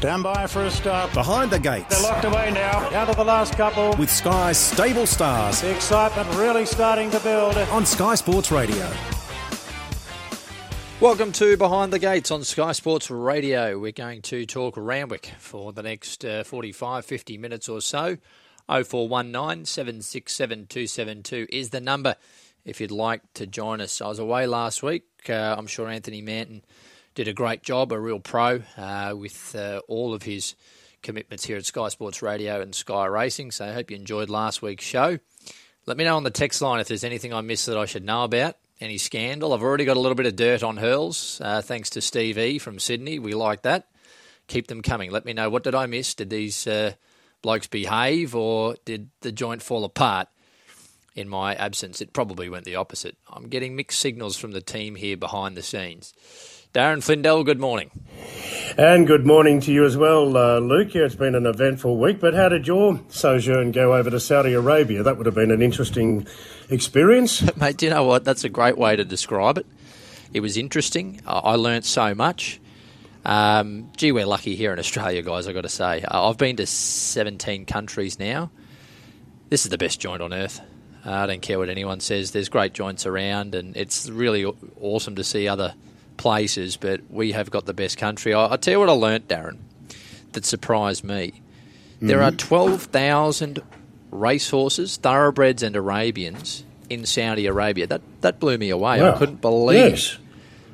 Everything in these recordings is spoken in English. Stand by for a start. Behind the gates. They're locked away now. Out of the last couple. With Sky's stable stars. The excitement really starting to build. On Sky Sports Radio. Welcome to Behind the Gates on Sky Sports Radio. We're going to talk Randwick for the next 45-50 minutes or so. 0419 767 272 is the number if you'd like to join us. I was away last week. I'm sure Anthony Manton did a great job, a real pro, with all of his commitments here at Sky Sports Radio and Sky Racing. So I hope you enjoyed last week's show. Let me know on the text line if there's anything I missed that I should know about, any scandal. I've already got a little bit of dirt on Hurls, thanks to Steve E from Sydney. We like that. Keep them coming. Let me know, what did I miss? Did these blokes behave, or did the joint fall apart in my absence? It probably went the opposite. I'm getting mixed signals from the team here behind the scenes. Darren Flindell, good morning. And good morning to you as well, Luke. Yeah, it's been an eventful week, but how did your sojourn go over to Saudi Arabia? That would have been an interesting experience. Mate, do you know what? That's a great way to describe it. It was interesting. I learnt so much. Gee, we're lucky here in Australia, guys, I've got to say. I've been to 17 countries now. This is the best joint on earth. I don't care what anyone says. There's great joints around, and it's really awesome to see other places, but we have got the best country. I'll tell you what I learnt, Darren, that surprised me. Mm-hmm. There are 12,000 racehorses, thoroughbreds and Arabians in Saudi Arabia. That blew me away. Wow. I couldn't believe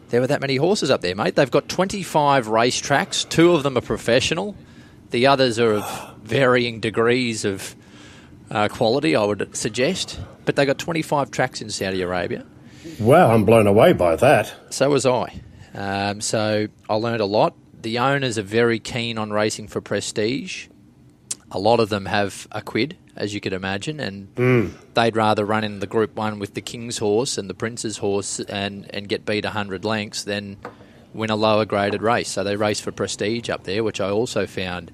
there were that many horses up there, mate. They've got 25 racetracks. Two of them are professional. The others are of varying degrees of quality, I would suggest. But they've got 25 tracks in Saudi Arabia. Wow, I'm blown away by that. So was I. So I learned a lot. The owners are very keen on racing for prestige. A lot of them have a quid, as you could imagine, and they'd rather run in the Group 1 with the King's horse and the Prince's horse and get beat 100 lengths than win a lower-graded race. So they race for prestige up there, which I also found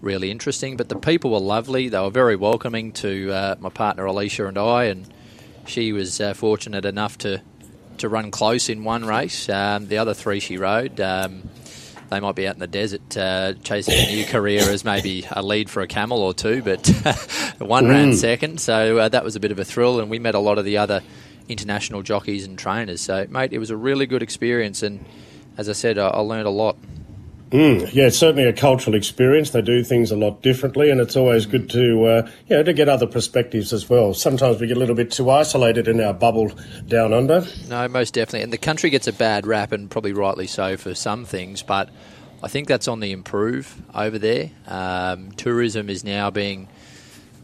really interesting. But the people were lovely. They were very welcoming to my partner Alicia and I, and she was fortunate enough to run close in one race. The other three she rode, they might be out in the desert chasing a new career as maybe a lead for a camel or two, but one ran second. So that was a bit of a thrill, and we met a lot of the other international jockeys and trainers. So, mate, it was a really good experience, and as I said, I learned a lot. Yeah, it's certainly a cultural experience. They do things a lot differently, and it's always good to get other perspectives as well. Sometimes we get a little bit too isolated in our bubble down under. No, most definitely. And the country gets a bad rap, and probably rightly so for some things, but I think that's on the improve over there. Tourism is now being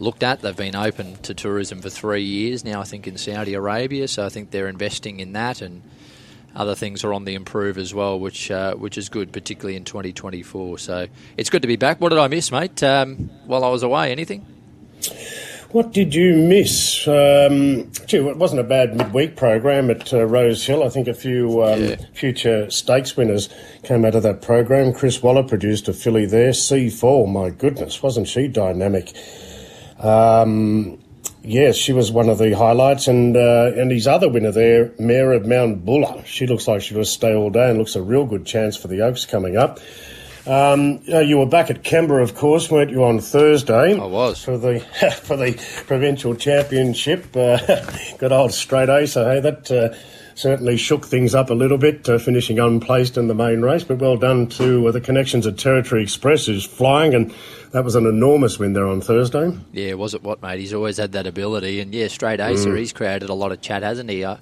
looked at. They've been open to tourism for 3 years now, I think, in Saudi Arabia, so I think they're investing in that, and other things are on the improve as well, which is good, particularly in 2024. So it's good to be back. What did I miss, mate, while I was away? Anything? What did you miss? It wasn't a bad midweek program at Rose Hill. I think a few future stakes winners came out of that program. Chris Waller produced a filly there, C4. My goodness, wasn't she dynamic? Yes, she was one of the highlights, and his other winner there, Mare of Mount Bulla. She looks like she will stay all day and looks a real good chance for the Oaks coming up. You were back at Kembla, of course, weren't you, on Thursday? I was. For the provincial championship. Good old Straight Acer, hey, that certainly shook things up a little bit, finishing unplaced in the main race, but well done to the connections at Territory Express, who's flying, and that was an enormous win there on Thursday. Yeah, was it what, mate? He's always had that ability, and yeah, Straight Acer, he's created a lot of chat, hasn't he? I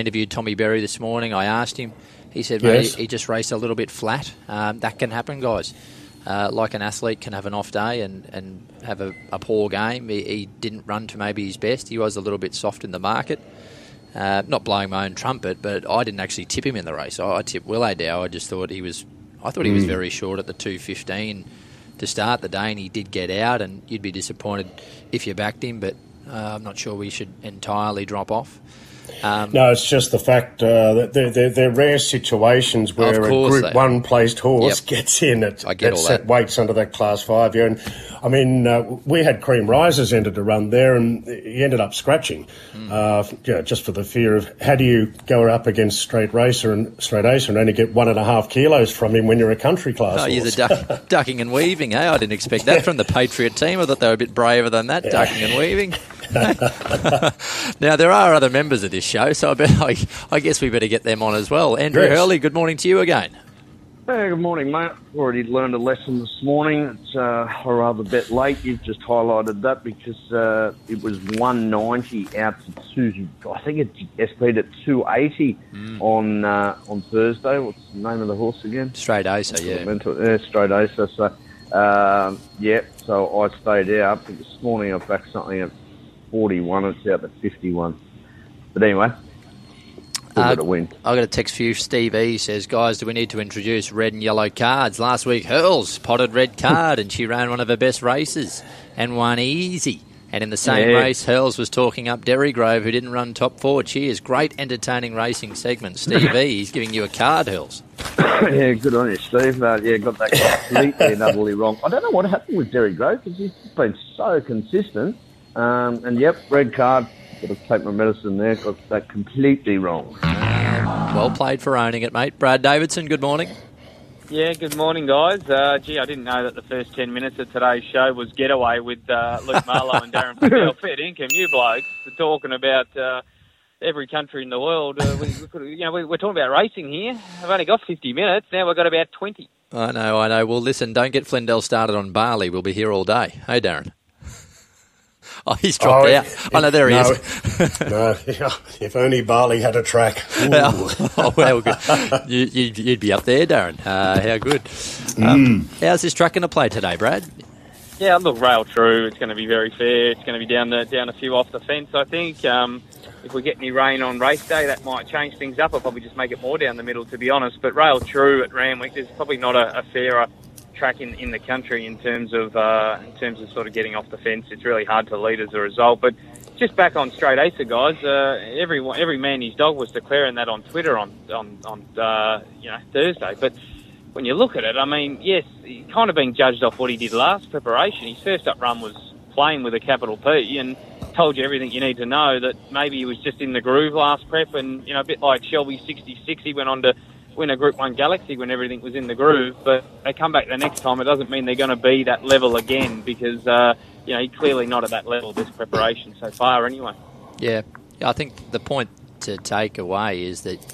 interviewed Tommy Berry this morning, I asked him, he said, mate, yes, he just raced a little bit flat. That can happen, guys. Like an athlete can have an off day and have a poor game. He didn't run to maybe his best, he was a little bit soft in the market. Not blowing my own trumpet, but I didn't actually tip him in the race. I tipped Will O'Dow. I thought he was very short at the 2:15 to start the day, and he did get out, and you'd be disappointed if you backed him, but I'm not sure we should entirely drop off. No, it's just the fact that they're rare situations where a Group 1 placed horse gets in at set weights under that Class 5 year. And, I mean, we had Cream Rises entered to run there, and he ended up scratching just for the fear of how do you go up against Straight Acer and only get 1.5 kilos from him when you're a country class horse. You're the ducking and weaving, hey? I didn't expect that from the Patriot team. I thought they were a bit braver than that, ducking and weaving. Now, there are other members of this show, so I guess we better get them on as well. Andrew Hurley, good morning to you again. Hey, good morning, mate. Already learned a lesson this morning. It's a rather bit late. You've just highlighted that because it was 190 out to 2. I think it SP'd at 280 on Thursday. What's the name of the horse again? Straight Acer, Straight Acer. So, so I stayed out. But this morning I backed something at 41. It's out to 51. But anyway... I got a text for you. Steve E says, guys, do we need to introduce red and yellow cards? Last week, Hurls potted red card and she ran one of her best races and won easy. And in the same race, Hurls was talking up Derry Grove, who didn't run top 4. Cheers. Great entertaining racing segment. Steve E, he's giving you a card, Hurls. Yeah, good on you, Steve. Got that completely and utterly wrong. I don't know what happened with Derry Grove because he's been so consistent. Red card. Got to take my medicine there. Got that completely wrong. Well played for owning it, mate. Brad Davidson, good morning. Yeah, good morning, guys. I didn't know that the first 10 minutes of today's show was Getaway with Luke Marlowe and Darren Flindell. Fair income, you blokes. They're talking about every country in the world. We're talking about racing here. I've only got 50 minutes. Now we've got about 20. I know. Well, listen, don't get Flindell started on barley. We'll be here all day. Hey, Darren. Oh, he's dropped out. There he is. If only Barley had a track. You'd be up there, Darren. How good. How's this track going to play today, Brad? Yeah, look, rail true. It's going to be very fair. It's going to be down a few off the fence, I think. If we get any rain on race day, that might change things up. I'll probably just make it more down the middle, to be honest. But rail true at Randwick, there's probably not a fairer track in the country in terms of sort of getting off the fence. It's really hard to lead as a result. But just back on Straight Acer, guys, every man his dog was declaring that on Twitter on Thursday. But when you look at it, I mean, yes, he's kind of being judged off what he did last preparation. His first up run was playing with a capital P and told you everything you need to know. That maybe he was just in the groove last prep, and a bit like Shelby 66, he went on to win a Group 1 Galaxy when everything was in the groove. But they come back the next time, it doesn't mean they're going to be that level again because, he's clearly not at that level this preparation so far anyway. Yeah, I think the point to take away is that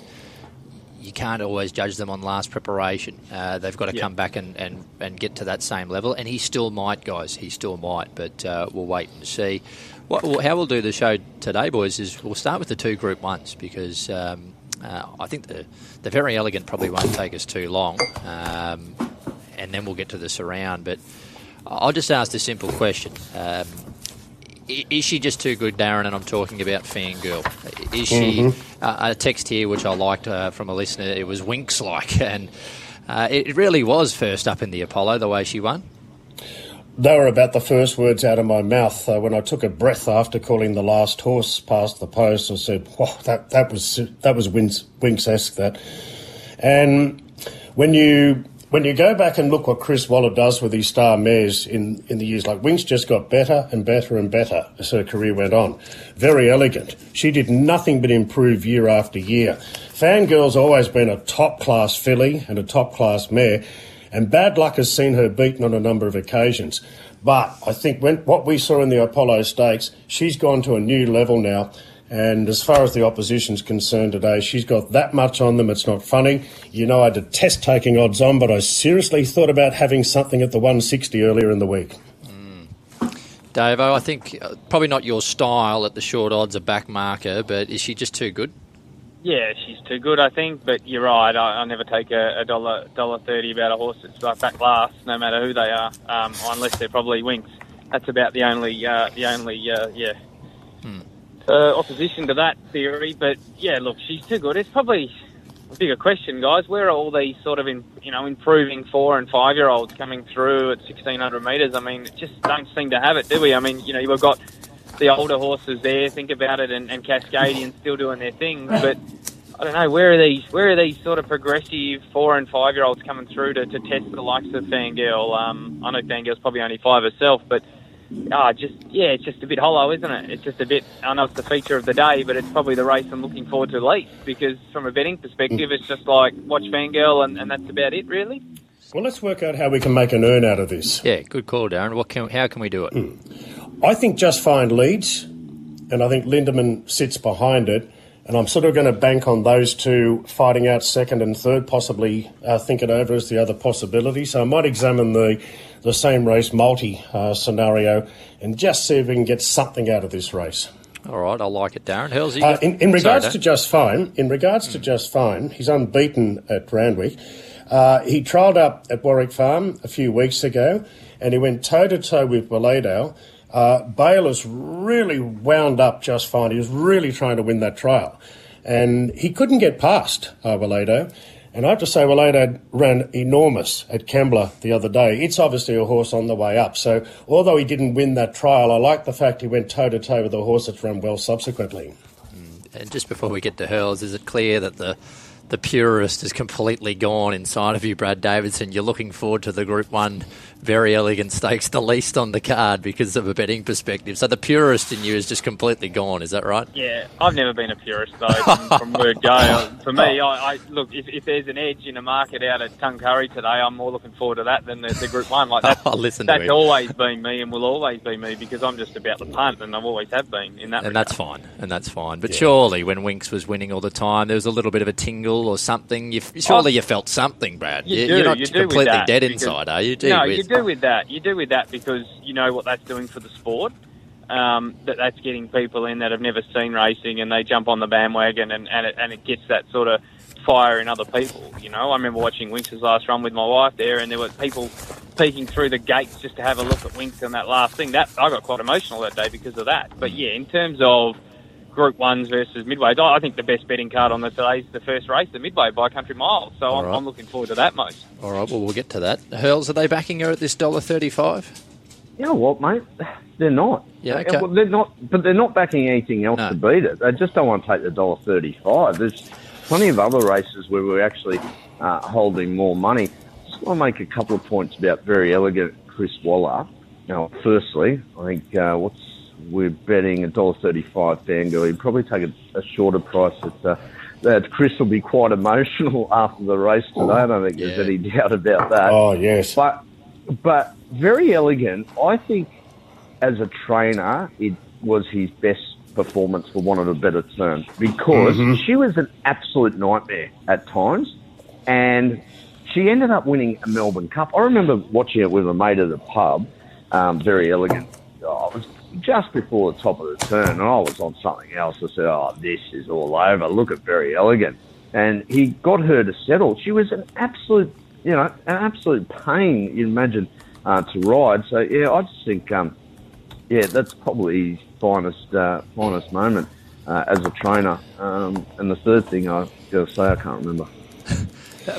you can't always judge them on last preparation. They've got to come back and get to that same level. And he still might, guys. He still might, but we'll wait and see. How we'll do the show today, boys, is we'll start with the 2 Group 1s because... I think the Very Elegant probably won't take us too long, and then we'll get to the surround. But I'll just ask the simple question. Is she just too good, Darren? And I'm talking about Fangirl. Is she a text here, which I liked from a listener, it was Winx-like, and it really was first up in the Apollo, the way she won. They were about the first words out of my mouth when I took a breath after calling the last horse past the post. I said, "Wow, that was Winx-esque." That, and when you go back and look what Chris Waller does with his star mares in the years, like Winx just got better and better and better as her career went on. Very Elegant. She did nothing but improve year after year. Fangirl's always been a top class filly and a top class mare. And bad luck has seen her beaten on a number of occasions. But I think what we saw in the Apollo Stakes, she's gone to a new level now. And as far as the opposition's concerned today, she's got that much on them, it's not funny. I detest taking odds on, but I seriously thought about having something at the 160 earlier in the week. Davo, I think probably not your style at the short odds, a back marker, but is she just too good? Yeah, she's too good, I think. But you're right. I never take a $1.30 about a horse that's like back last, no matter who they are, unless they're probably Winx. That's about the only opposition to that theory. But yeah, look, she's too good. It's probably a bigger question, guys. Where are all these sort of improving 4 and 5 year olds coming through at 1600 metres? I mean, just don't seem to have it, do we? I mean, we've got the older horses there think about it, and Cascadian still doing their thing. But I don't know, where are these sort of progressive 4 and 5 year olds coming through to test the likes of Fangirl? I know Fangirl's probably only 5 herself, but it's just a bit hollow, isn't it? It's just a bit. I know it's the feature of the day, but it's probably the race I'm looking forward to least, because from a betting perspective, it's just like watch Fangirl, and that's about it, really. Well, let's work out how we can make an earn out of this. Yeah, good call, Darren. How can we do it? I think Just Fine leads, and I think Linderman sits behind it, and I'm sort of going to bank on those two fighting out second and third, possibly think it over as the other possibility. So I might examine the same race multi scenario and just see if we can get something out of this race. All right, I like it, Darren. How's he? In regards to Just Fine, he's unbeaten at Randwick. He trialled up at Warwick Farm a few weeks ago, and he went toe-to-toe with Waledo. Bayless really wound up Just Fine. He was really trying to win that trial. And he couldn't get past Waledo. And I have to say, Waledo ran enormous at Kembla the other day. It's obviously a horse on the way up. So although he didn't win that trial, I like the fact he went toe-to-toe with a horse that's run well subsequently. And just before we get to Hurls, is it clear that the purist is completely gone inside of you, Brad Davidson? You're looking forward to the Group 1 Very Elegant Stakes, the least on the card because of a betting perspective. So the purist in you is just completely gone, is that right? Yeah, I've never been a purist, though, from word go. For me, I look, if there's an edge in a market out at Tuncurry today, I'm more looking forward to that than the Group 1. Like that, that's always been me and will always be me, because I'm just about the punt, and I've always have been in that regard. That's fine. But surely when Winx was winning all the time, there was a little bit of a tingle or something. You felt something, Brad. You're not completely dead inside, are you? You do with that because you know what that's doing for the sport. That's getting people in that have never seen racing, and they jump on the bandwagon, and it gets that sort of fire in other people. You know, I remember watching Winx's last run with my wife there, and there were people peeking through the gates just to have a look at Winx and that last thing. That I got quite emotional that day because of that. But yeah, in terms of Group 1s versus midways, I think the best betting card on the today is the first race, the midway by Country Mile. So I'm looking forward to that most. All right, well, we'll get to that. Hurls, are they backing her at this $1.35? You know what, mate? They're not. Yeah, okay. Well, they're not, but they're not backing anything else to beat it. They just don't want to take the $1.35. There's plenty of other races where we're actually holding more money. Just want to make a couple of points about Very Elegant Chris Waller. Now, firstly, I think we're betting $1.35 Fangirl. He'd probably take a shorter price. That Chris will be quite emotional after the race today. I don't think there's any doubt about that. Oh, yes. But Very Elegant, I think as a trainer, it was his best performance, for want of a better term, because she was an absolute nightmare at times, and she ended up winning a Melbourne Cup. I remember watching it with a mate at the pub, Very Elegant. Oh, I was just before the top of the turn, and I was on something else. I said, this is all over. Look at Very Elegant. And he got her to settle. She was an absolute pain, you imagine, to ride. So, yeah, I just think, that's probably his finest moment as a trainer. And the third thing I was going to say, I can't remember.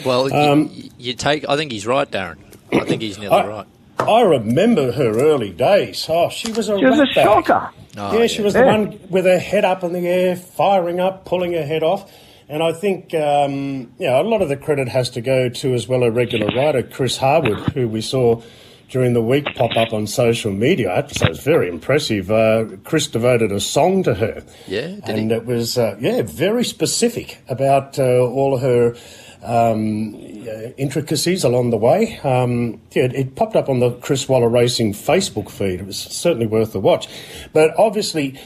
Well, I think he's right, Darren. I think he's nearly right. I remember her early days. Oh, she was a shocker. Oh, yeah, she was the one with her head up in the air, firing up, pulling her head off. And I think a lot of the credit has to go to as well a regular rider, Chris Harwood, who we saw during the week pop up on social media. I have to say, it was very impressive. Chris devoted a song to her. Yeah, did he? It was very specific about all her intricacies along the way. It popped up on the Chris Waller Racing Facebook feed. It was certainly worth the watch. But obviously,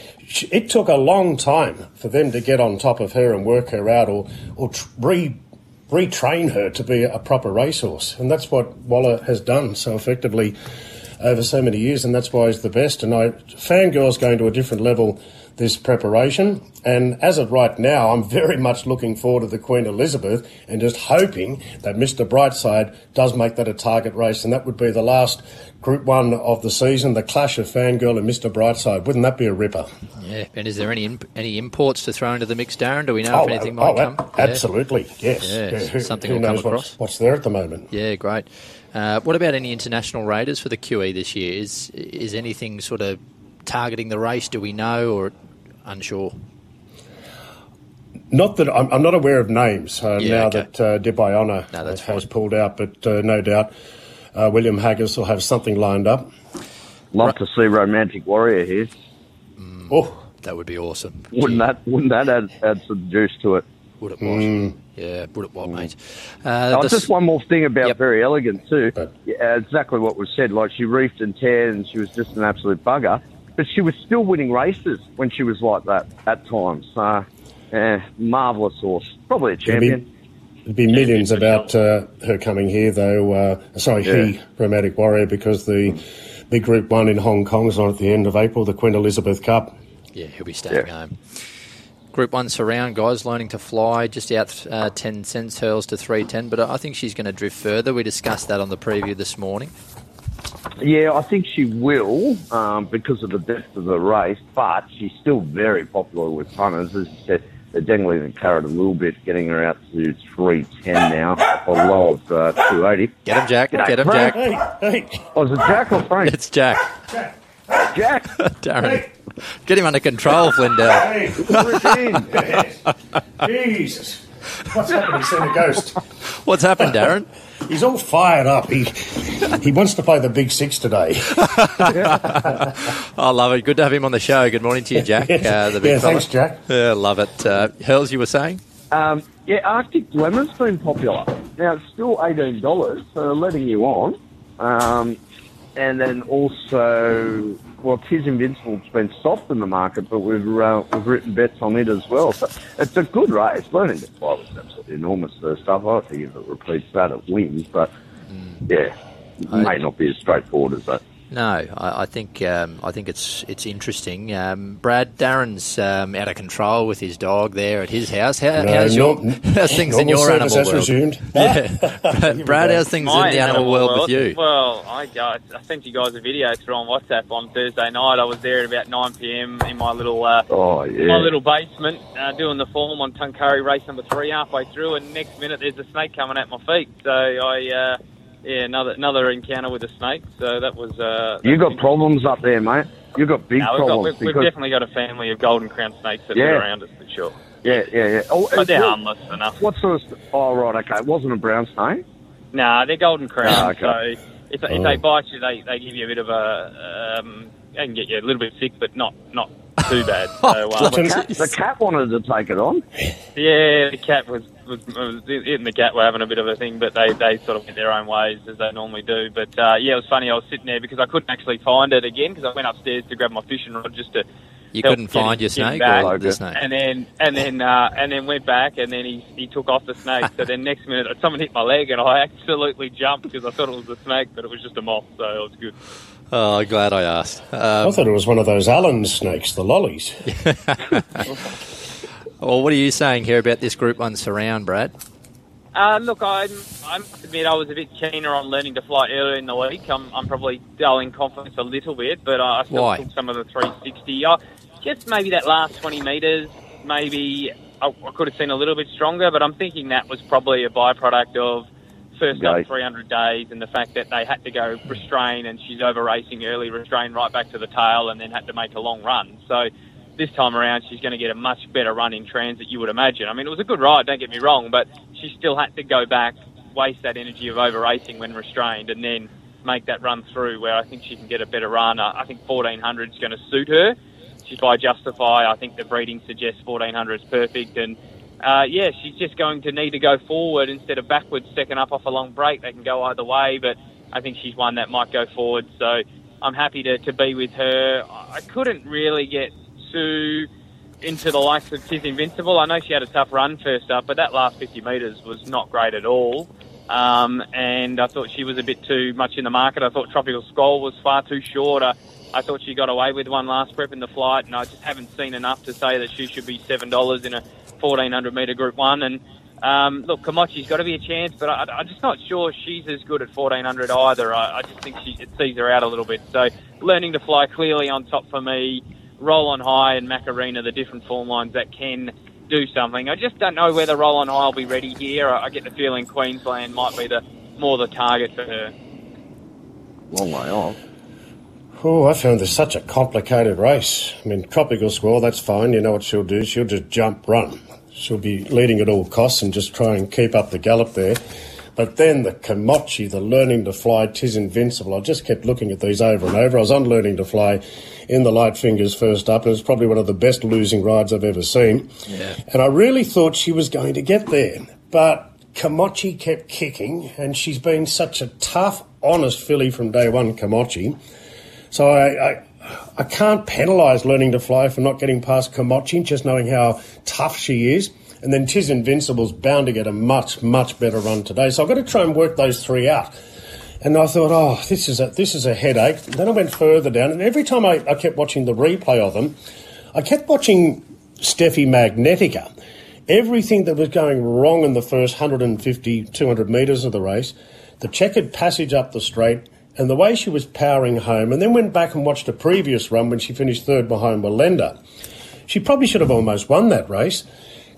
it took a long time for them to get on top of her and work her out or retrain her to be a proper racehorse. And that's what Waller has done so effectively over so many years, and that's why he's the best. And Fangirl's going to a different level this preparation, and as of right now, I'm very much looking forward to the Queen Elizabeth and just hoping that Mr. Brightside does make that a target race, and that would be the last Group 1 of the season, the clash of Fangirl and Mr. Brightside. Wouldn't that be a ripper? Yeah, and is there any imports to throw into the mix, Darren? Do we know if anything might come? Absolutely, yes. Something will come across. What's there at the moment. Yeah, great. What about any international raiders for the QE this year? Is anything sort of targeting the race? Do we know, or unsure? Not that I'm not aware of names now okay. that Debayana has pulled out, but no doubt William Haggis will have something lined up. Love to see Romantic Warrior here. Oh, that would be awesome. Wouldn't that add some juice to it? Would it what? Yeah, would it what, mate? Just one more thing about Very Elegant too. Yeah, exactly what was said. Like, she reefed and teared, and she was just an absolute bugger. But she was still winning races when she was like that at times. Marvellous horse. Probably a champion. There'd be millions about her coming here, though. Romantic Warrior, because the big Group 1 in Hong Kong's on at the end of April, the Queen Elizabeth Cup. Yeah, he'll be staying home. Group 1 surround, guys, Learning to Fly, just out 10 cents, Hurls to 310, but I think she's going to drift further. We discussed that on the preview this morning. Yeah, I think she will because of the depth of the race, but she's still very popular with punters. As you said, they're dangling the carrot a little bit, getting her out to 310 now, a low of 280. Get him, Jack. G'day, Frank. Jack. Hey. Oh, is it Jack or Frank? It's Jack. Jack. Darren. Hey. Get him under control, Flindell. Hey, Jesus. What's happened? He's seen a ghost. What's happened, Darren? He's all fired up. He wants to play the Big Six today. I love it. Good to have him on the show. Good morning to you, Jack. Thanks, Jack. Yeah, love it. Hurls, you were saying? Arctic Lemon's been popular. Now, it's still $18, so letting you on. And then also, Tiz Invincible's been soft in the market, but we've written bets on it as well. So it's a good race. Learning to Fly was absolutely enormous first up. I think if it repeats that, it wins. But it may not be as straightforward as that. No, I think it's interesting. Brad, Darren's out of control with his dog there at his house. How's things in your animal world? Resumed. Yeah. Brad, how's things in the animal world with you? Well, I sent you guys a video through on WhatsApp on Thursday night. I was there at about 9 PM in my little basement doing the form on Tuncurry race number 3 halfway through, and next minute there's a snake coming at my feet. So I. Yeah, another encounter with a snake. So that was. You got problems up there, mate. You got big problems. We've definitely got a family of golden-crowned snakes that are around us for sure. Yeah. Oh, but they're harmless enough. What sort of? Oh, right, okay. It wasn't a brown snake. No, they're golden-crowned. Oh, okay. So if they bite you, they give you a bit of a. They can get you a little bit sick, but not too bad. So, the cat wanted to take it on. Yeah, the cat was it and the cat were having a bit of a thing, but they sort of went their own ways as they normally do. But it was funny. I was sitting there because I couldn't actually find it again because I went upstairs to grab my fishing rod just to. You couldn't find your snake, or the snake, and then went back, and then he took off the snake. So then next minute, someone hit my leg, and I absolutely jumped because I thought it was a snake, but it was just a moth. So it was good. Oh, glad I asked. I thought it was one of those Allen snakes, the lollies. Well, what are you saying here about this Group 1 surround, Brad? Look, I must admit I was a bit keener on Learning to Fly earlier in the week. I'm probably dulling confidence a little bit, but I still took some of the 360. Just maybe that last 20 metres, maybe I could have seen a little bit stronger, but I'm thinking that was probably a byproduct of first up 300 days and the fact that they had to go restrain, and she's over racing early, restrain right back to the tail, and then had to make a long run. So this time around she's going to get a much better run in transit, you would imagine. I mean, it was a good ride, don't get me wrong, but she still had to go back, waste that energy of over racing when restrained, and then make that run through where I think she can get a better run. I think 1400 is going to suit her. She's by Justify. I think the breeding suggests 1400 is perfect, and she's just going to need to go forward instead of backwards, second up off a long break. They can go either way, but I think she's one that might go forward. So I'm happy to be with her. I couldn't really get too into the likes of Tiz Invincible. I know she had a tough run first up, but that last 50 metres was not great at all. And I thought she was a bit too much in the market. I thought Tropical Squall was far too short. I thought she got away with one last prep in the flight, and I just haven't seen enough to say that she should be $7 in a 1400 metre Group 1. And look, Komachi's got to be a chance, but I'm just not sure she's as good at 1400 either. I just think it sees her out a little bit. So Learning to Fly clearly on top for me, Roll on High and Macarena, the different form lines that can do something. I just don't know whether Roll on High will be ready here. I get the feeling Queensland might be the target for her. Long way off. Oh, I found this such a complicated race. I mean, Tropical Squall, that's fine. You know what she'll do? She'll just jump, run. She'll be leading at all costs and just try and keep up the gallop there. But then the Komachi, the Learning to Fly, Tiz Invincible. I just kept looking at these over and over. I was on Learning to Fly in the light fingers first up, and it was probably one of the best losing rides I've ever seen. Yeah. And I really thought she was going to get there. But Komachi kept kicking, and she's been such a tough, honest filly from day one, Komachi. So I can't penalise Learning to Fly for not getting past Komachi, just knowing how tough she is. And then Tiz Invincible's bound to get a much, much better run today. So I've got to try and work those three out. And I thought, oh, this is a headache. And then I went further down, and every time I kept watching the replay of them, I kept watching Steffi Magnetica. Everything that was going wrong in the first 150, 200 metres of the race, the checkered passage up the straight, and the way she was powering home, and then went back and watched a previous run when she finished third behind Waledo. She probably should have almost won that race.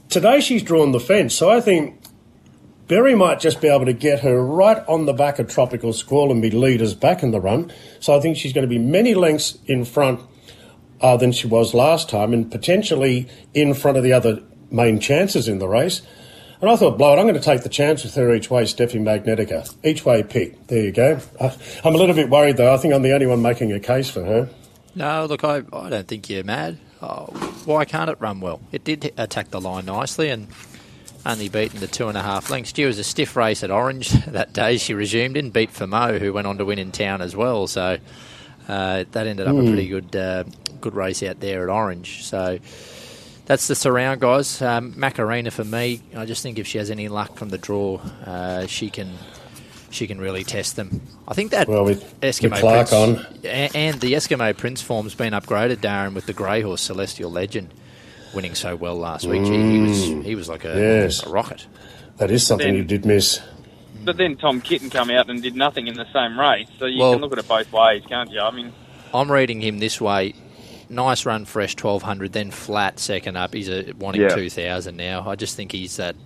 Today she's drawn the fence, so I think Berry might just be able to get her right on the back of Tropical Squall and be leaders back in the run. So I think she's going to be many lengths in front than she was last time, and potentially in front of the other main chances in the race. And I thought, blow it, I'm going to take the chance with her each way, Steffi Magnetica. Each way pick. There you go. I'm a little bit worried, though. I think I'm the only one making a case for her. No, look, I don't think you're mad. Oh, why can't it run well? It did attack the line nicely and only beaten the 2.5 lengths. She was a stiff race at Orange that day. She resumed in, beat Famo, who went on to win in town as well. So that ended up a pretty good race out there at Orange. So that's the surround, guys. Macarena for me, I just think if she has any luck from the draw, she can really test them. I think that Eskimo Clark Prince on. And the Eskimo Prince form's been upgraded, Darren, with the grey horse Celestial Legend winning so well last week. He was like a rocket. That is something you did miss. But then Tom Kitten came out and did nothing in the same race, so you can look at it both ways, can't you? I mean, I'm reading him this way. Nice run fresh, 1,200, then flat second up. He's wanting 2,000 now. I just think he's that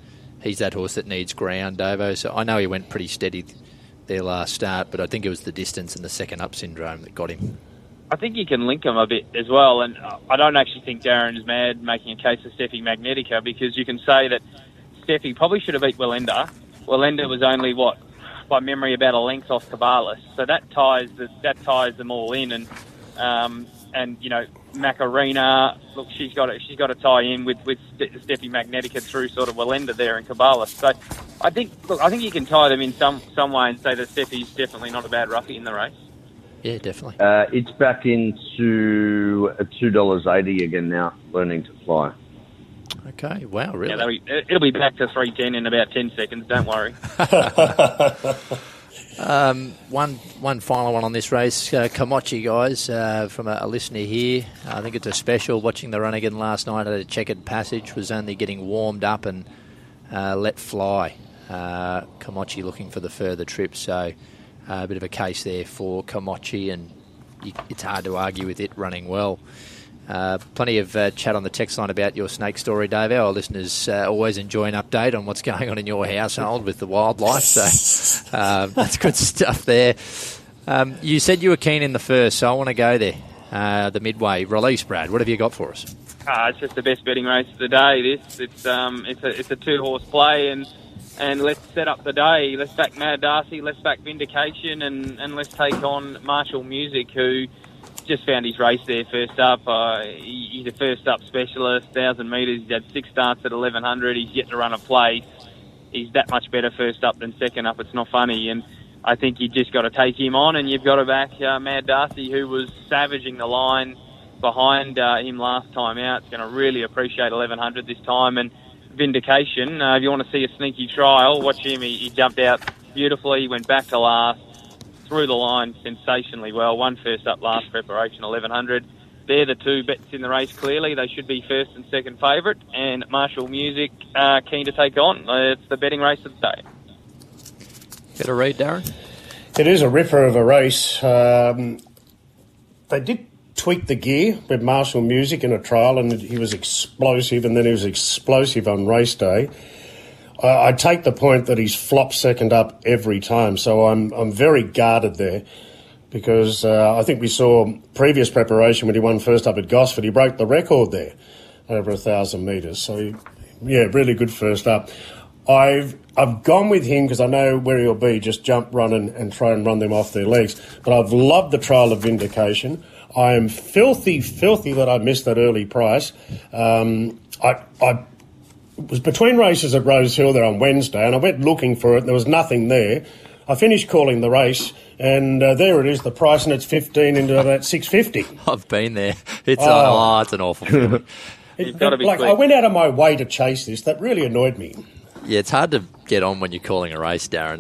horse that needs ground, Davo. So I know he went pretty steady their last start, but I think it was the distance and the second-up syndrome that got him. I think you can link him a bit as well, and I don't actually think Darren is mad making a case of Steffi Magnetica, because you can say that Steffi probably should have beat Waledo. Waledo was only, by memory, about a length off Cabalas. So that ties them all in, and you know, Macarena, look, she's got to tie in with Steffi Magnetica through sort of Waledo there in Cabalas. So I think you can tie them in some way and say that Steffi's definitely not a bad roughie in the race. Yeah, definitely. It's back into $2.80 again now, Learning to Fly. Okay, wow, really? Yeah, it'll be back to $3.10 in about 10 seconds, don't worry. One final one on this race, Komachi, guys, from a listener here. I think it's a special. Watching the run again last night at a checkered passage, was only getting warmed up and let fly. Komachi looking for the further trip, so a bit of a case there for Komachi, and it's hard to argue with it running well. Plenty of chat on the text line about your snake story, Dave. Our listeners always enjoy an update on what's going on in your household with the wildlife, so that's good stuff there. You said you were keen in the first, so I want to go there, the midway release. Brad, what have you got for us? It's just the best betting race of the day. It's a two-horse play, and let's set up the day. Let's back Mad Darcy, let's back Vindication, and let's take on Marshall Music, who just found his race there first up. He's a first up specialist, 1,000 metres. He's had 6 starts at 1,100. He's yet to run a place. He's that much better first up than second up. It's not funny. And I think you just got to take him on, and you've got to back Mad Darcy, who was savaging the line behind him last time out. It's going to really appreciate 1,100 this time. And Vindication, if you want to see a sneaky trial, watch him. He jumped out beautifully. He went back to last, through the line sensationally well. One first up last preparation, 1,100. They're the two bets in the race, clearly. They should be first and second favourite. And Marshall Music keen to take on. It's the betting race of the day. Get a read, Darren? It is a ripper of a race. They did tweak the gear with Marshall Music in a trial, and he was explosive, and then he was explosive on race day. I take the point that he's flopped second up every time, so I'm very guarded there. because I think we saw previous preparation when he won first up at Gosford, he broke the record there over 1,000 metres. So, yeah, really good first up. I've gone with him because I know where he'll be, just jump, run and try and run them off their legs. But I've loved the trial of Vindication. I am filthy that I missed that early price. I was between races at Rose Hill there on Wednesday, and I went looking for it, and there was nothing there. I finished calling the race, and there it is, the price, and it's 15 into about 650. I've been there. It's an awful thing. I went out of my way to chase this. That really annoyed me. Yeah, it's hard to get on when you're calling a race, Darren.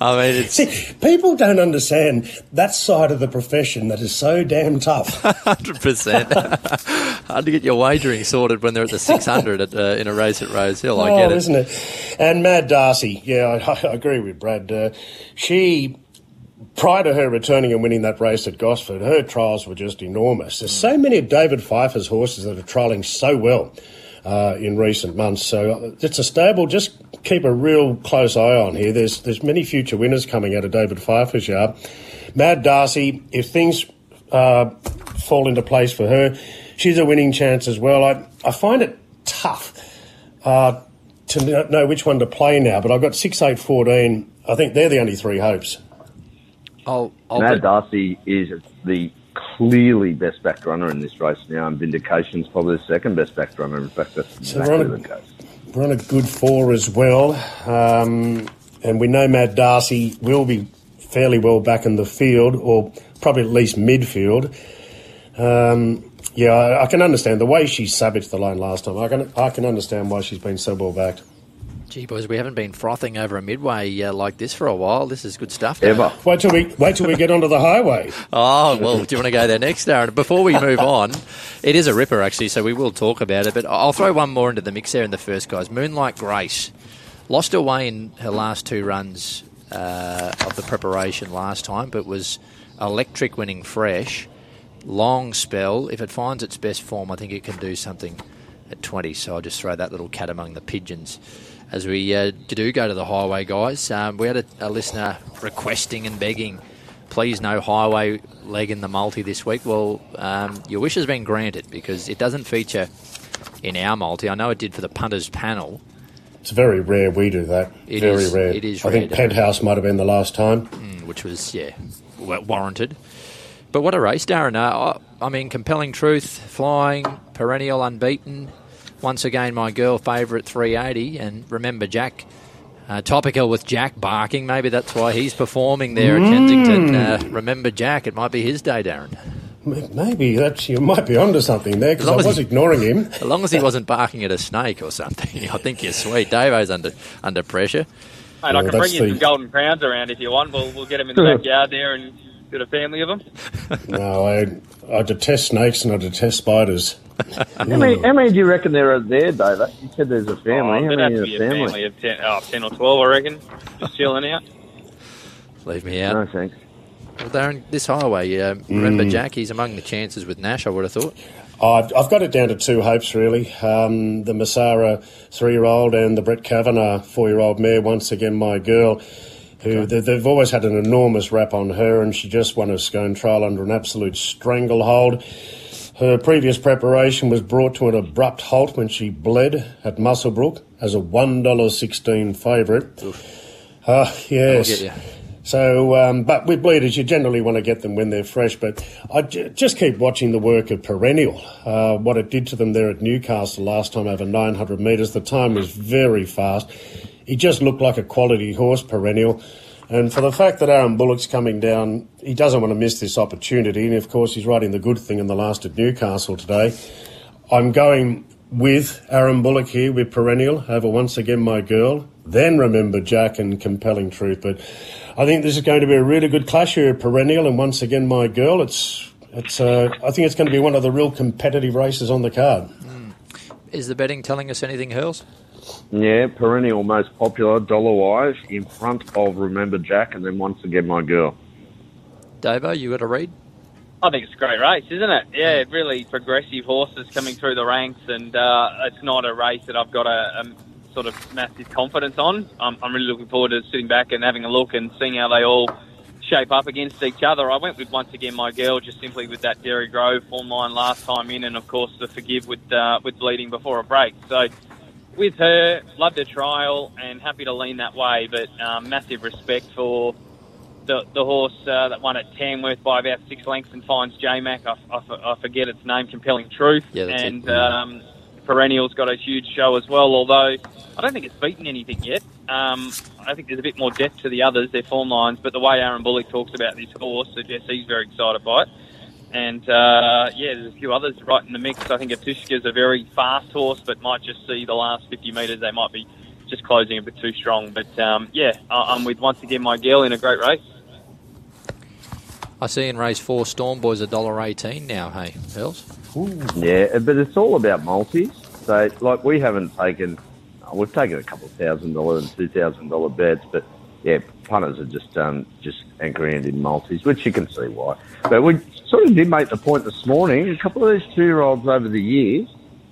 I mean, it's... See, people don't understand that side of the profession that is so damn tough. 100%. Hard to get your wagering sorted when they're at the 600 in a race at Rose Hill. I get it. Isn't it? And Mad Darcy, yeah, I agree with Brad. She... Prior to her returning and winning that race at Gosford, her trials were just enormous. There's so many of David Pfeiffer's horses that are trialling so well in recent months. So it's a stable. Just keep a real close eye on here. There's many future winners coming out of David Pfeiffer's yard. Mad Darcy, if things fall into place for her, she's a winning chance as well. I find it tough to know which one to play now, but I've got 6, 8, 14. I think they're the only three hopes. Mad Darcy is the clearly best back runner in this race now, and Vindication's probably the second best back runner. In fact, that's exactly the case. We're on a good four as well, and we know Mad Darcy will be fairly well back in the field, or probably at least midfield. I can understand the way she savaged the line last time. I can understand why she's been so well backed. Gee, boys, we haven't been frothing over a midway like this for a while. This is good stuff. Ever. Wait till we get onto the highway. Oh, well, do you want to go there next, Darren? Before we move on, it is a ripper, actually, so we will talk about it. But I'll throw one more into the mix there in the first, guys. Moonlight Grace lost away in her last two runs of the preparation last time, but was electric winning fresh. Long spell. If it finds its best form, I think it can do something at 20. So I'll just throw that little cat among the pigeons. As we do go to the highway, guys, we had a listener requesting and begging, please no highway leg in the multi this week. Well, your wish has been granted because it doesn't feature in our multi. I know it did for the punters panel. It's very rare we do that. It is very rare. It is rare. I think Penthouse might have been the last time. Which was, warranted. But what a race, Darren. I mean, Compelling Truth, flying, perennial unbeaten. Once again, my girl favourite 380, and remember Jack, topical with Jack barking. Maybe that's why he's performing there at Kensington. Remember Jack, it might be his day, Darren. Maybe you might be onto something there because I was ignoring him. As long as he wasn't barking at a snake or something, I think you're sweet. Davo's under pressure. Mate, I can bring you some golden crowns around if you want. We'll get him in the backyard there and get a family of them. No, I detest snakes and I detest spiders. How many do you reckon there are there, David? You said there's a family. How many is a family of 10 or 12, I reckon. Just chilling out. Leave me out. No, thanks. Well, Darren, this highway, remember Jack, he's among the chances with Nash, I would have thought. I've got it down to two hopes, really. The Masara 3-year-old and the Brett Kavanagh 4-year-old mare, once again, my girl. They've always had an enormous rap on her, and she just won a scone trial under an absolute stranglehold. Her previous preparation was brought to an abrupt halt when she bled at Musselbrook as a $1.16 favourite. Yes. So, but with bleeders, you generally want to get them when they're fresh. But I just keep watching the work of Perennial, what it did to them there at Newcastle last time over 900 metres. The time was very fast. He just looked like a quality horse, Perennial. And for the fact that Aaron Bullock's coming down, he doesn't want to miss this opportunity. And, of course, he's riding the good thing in the last at Newcastle today. I'm going with Aaron Bullock here with Perennial over Once Again My Girl. Then Remember Jack and Compelling Truth. But I think this is going to be a really good clash here, Perennial and Once Again My Girl. I think it's going to be one of the real competitive races on the card. Is the betting telling us anything, Hurls? Yeah, Perennial most popular dollar-wise in front of Remember Jack and then Once Again My Girl. Davo, you got a read? I think it's a great race, isn't it? Yeah, really progressive horses coming through the ranks, and it's not a race that I've got a sort of massive confidence on. I'm really looking forward to sitting back and having a look and seeing how they all shape up against each other. I went with, once again, my girl, just simply with that Derry Grove form line last time in, and of course the forgive with leading before a break. So with her, loved her trial and happy to lean that way, but massive respect for the horse that won at Tamworth by about 6 lengths and finds J-Mac. I forget its name, Compelling Truth. Yeah, and Perennial's got a huge show as well, although I don't think it's beaten anything yet. I think there's a bit more depth to the others, their form lines, but the way Aaron Bullock talks about this horse suggests he's very excited by it. And, yeah, there's a few others right in the mix. I think Atushka's a very fast horse, but might just see the last 50 metres. They might be just closing a bit too strong. But, yeah, I'm with, once again, my girl in a great race. I see in race 4, Stormboy's $1.18 now, hey, Earls? Yeah, but it's all about multis. So, like, we haven't taken... We've taken a couple of $1,000 and $2,000 bets, but yeah, punters are just anchoring it in multis, which you can see why. But we sort of did make the point this morning. A couple of these two-year-olds over the years,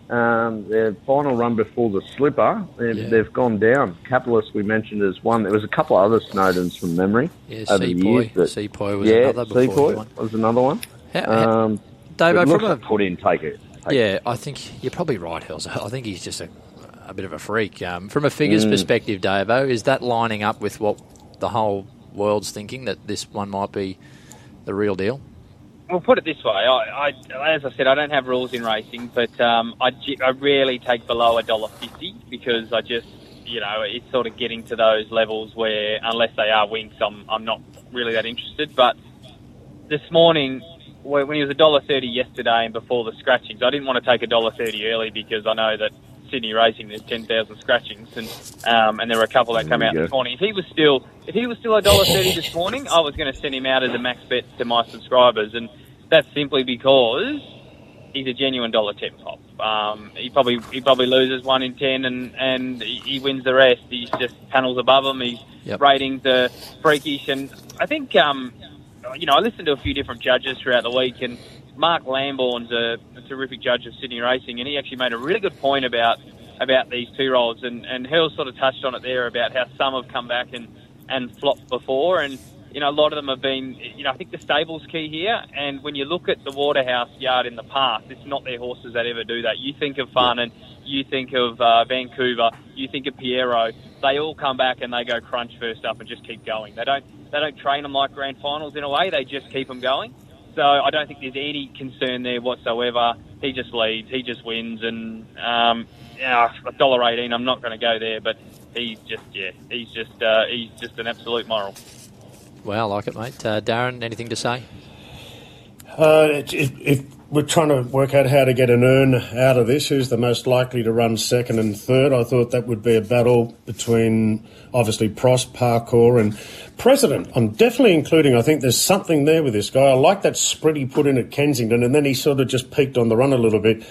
their final run before the slipper, they've gone down. Capitalist we mentioned as one. There was a couple of other Snowdens from memory. Yeah, Seapoy was another before one. Was another one. Davo, from a put in, take it. Yeah, I think you're probably right, Hills. I think he's just a bit of a freak. From a figures perspective, Davo, is that lining up with what the whole world's thinking, that this one might be the real deal? Well, put it this way. I as I said, I don't have rules in racing, but I rarely take below $1.50 because I just, you know, it's sort of getting to those levels where, unless they are Winx, I'm not really that interested. But this morning... when he was $1.30 yesterday and before the scratchings, I didn't want to take $1.30 early because I know that Sydney racing, there's 10,000 scratchings, and there were a couple that come out this morning. If he was still $1.30 this morning, I was going to send him out as a max bet to my subscribers, and that's simply because he's a genuine $1.10 pop. He probably loses 1 in 10 and he wins the rest. He's just panels above him. His ratings are freakish, and I think. You know, I listened to a few different judges throughout the week, and Mark Lamborn's a terrific judge of Sydney racing, and he actually made a really good point about these two-year-olds, and Hurl sort of touched on it there about how some have come back and flopped before, and, you know, a lot of them have been, you know, I think the stable's key here, and when you look at the Waterhouse yard in the past, it's not their horses that ever do that. You think of Farnan, you think of Vancouver, you think of Piero, they all come back and they go crunch first up and just keep going. They don't train them like grand finals in a way. They just keep them going. So I don't think there's any concern there whatsoever. He just leads. He just wins. And $1.18, I'm not going to go there. But he's just an absolute moral. Well, I like it, mate. Darren, anything to say? We're trying to work out how to get an earn out of this. Who's the most likely to run second and third? I thought that would be a battle between, obviously, Pross, Parkour and President. I'm definitely including, I think there's something there with this guy. I like that spread he put in at Kensington, and then he sort of just peaked on the run a little bit